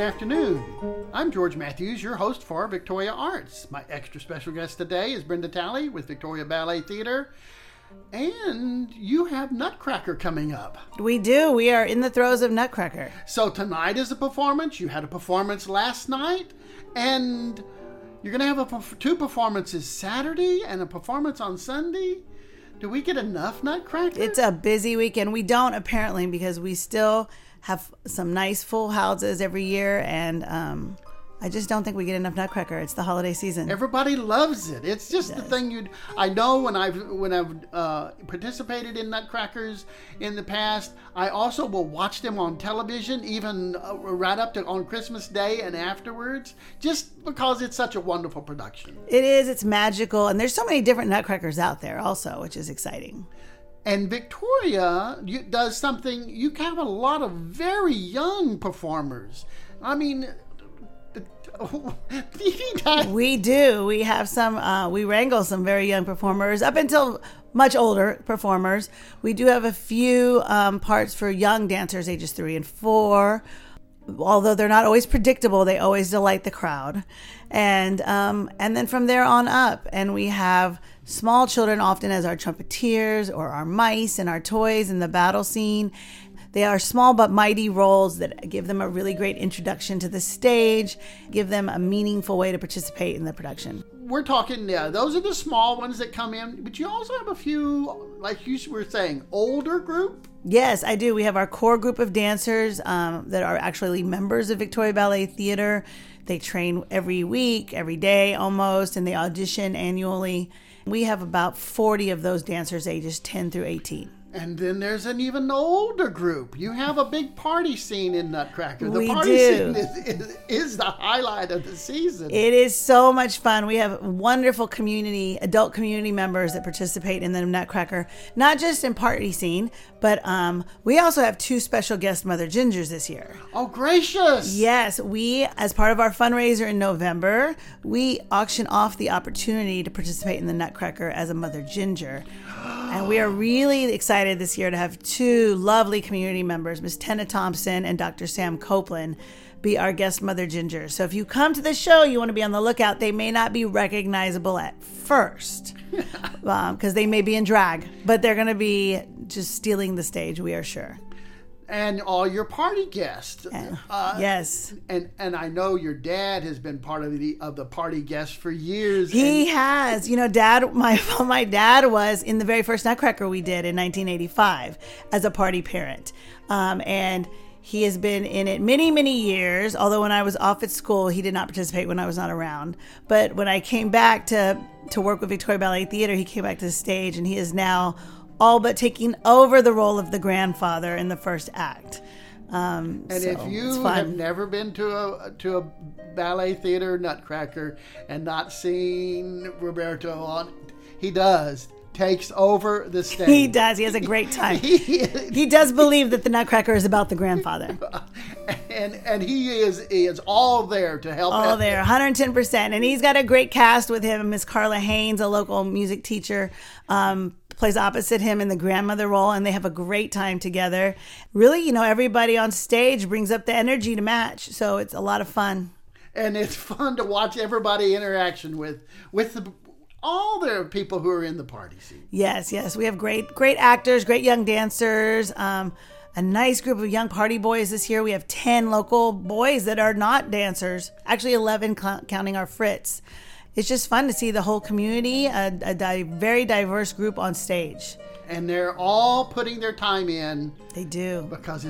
good afternoon. I'm George Matthews, your host for Victoria Arts. My extra special guest today is Brenda Talley with Victoria Ballet Theater. And you have Nutcracker coming up. We do. We are in the throes of Nutcracker. So tonight is a performance. You had a performance last night. And you're going to have two performances Saturday and a performance on Sunday. Do we get enough Nutcracker? It's a busy weekend. We don't, apparently, because we still have some nice full houses every year. And I just don't think we get enough Nutcracker. It's the holiday season. Everybody loves it. It's just the thing you'd... I know when I've participated in Nutcrackers in the past, I also will watch them on television, even right up to on Christmas Day and afterwards, just because it's such a wonderful production. It is. It's magical. And there's so many different Nutcrackers out there also, which is exciting. And Victoria does something... You have a lot of very young performers. I mean... We do. We have some, we wrangle some very young performers up until much older performers. We do have a few parts for young dancers ages 3 and 4. Although they're not always predictable, they always delight the crowd. And then from there on up, and we have small children often as our trumpeteers or our mice and our toys in the battle scene. They are small but mighty roles that give them a really great introduction to the stage, give them a meaningful way to participate in the production. We're talking, those are the small ones that come in, but you also have a few, like you were saying, older group? Yes, I do. We have our core group of dancers that are actually members of Victoria Ballet Theater. They train every week, every day almost, and they audition annually. We have about 40 of those dancers ages 10 through 18. And then there's an even older group. You have a big party scene in Nutcracker. The party scene is the highlight of the season. It is so much fun. We have wonderful adult community members that participate in the Nutcracker, not just in party scene, but we also have 2 special guest Mother Gingers this year. Oh, gracious. Yes. We, as part of our fundraiser in November, we auction off the opportunity to participate in the Nutcracker as a Mother Ginger. And we are really excited this year to have 2 lovely community members, Miss Tena Thompson and Dr. Sam Copeland, be our guest Mother Ginger. So if you come to the show, you want to be on the lookout. They may not be recognizable at first because they may be in drag, but they're going to be just stealing the stage, we are sure. And all your party guests. Yes. And I know your dad has been part of the party guests for years. He has. You know, Dad, my dad was in the very first Nutcracker we did in 1985 as a party parent. And he has been in it many, many years, although when I was off at school, he did not participate when I was not around. But when I came back to work with Victoria Ballet Theater, he came back to the stage, and he is now all but taking over the role of the grandfather in the first act. And so if you have never been to a ballet theater Nutcracker and not seen Roberto on, he does. Takes over the stage. He does. He has a great time. He does believe that the Nutcracker is about the grandfather. And he is all there to help. All there, 110%. And he's got a great cast with him. Miss Carla Haynes, a local music teacher, plays opposite him in the grandmother role, and they have a great time together. Really, you know, everybody on stage brings up the energy to match, so it's a lot of fun. And it's fun to watch everybody interaction with all the people who are in the party scene. Yes, yes. We have great actors, great young dancers, a nice group of young party boys this year. We have 10 local boys that are not dancers, actually 11 counting our Fritz. It's just fun to see the whole community, a very diverse group on stage. And they're all putting their time in. They do. Because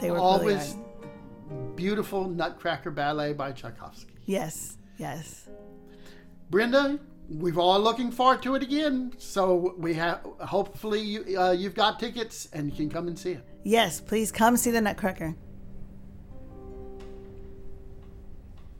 they were always really beautiful Nutcracker Ballet by Tchaikovsky. Yes, yes. Brenda, we're all looking forward to it again. So we hopefully you've got tickets and you can come and see it. Yes, please come see the Nutcracker.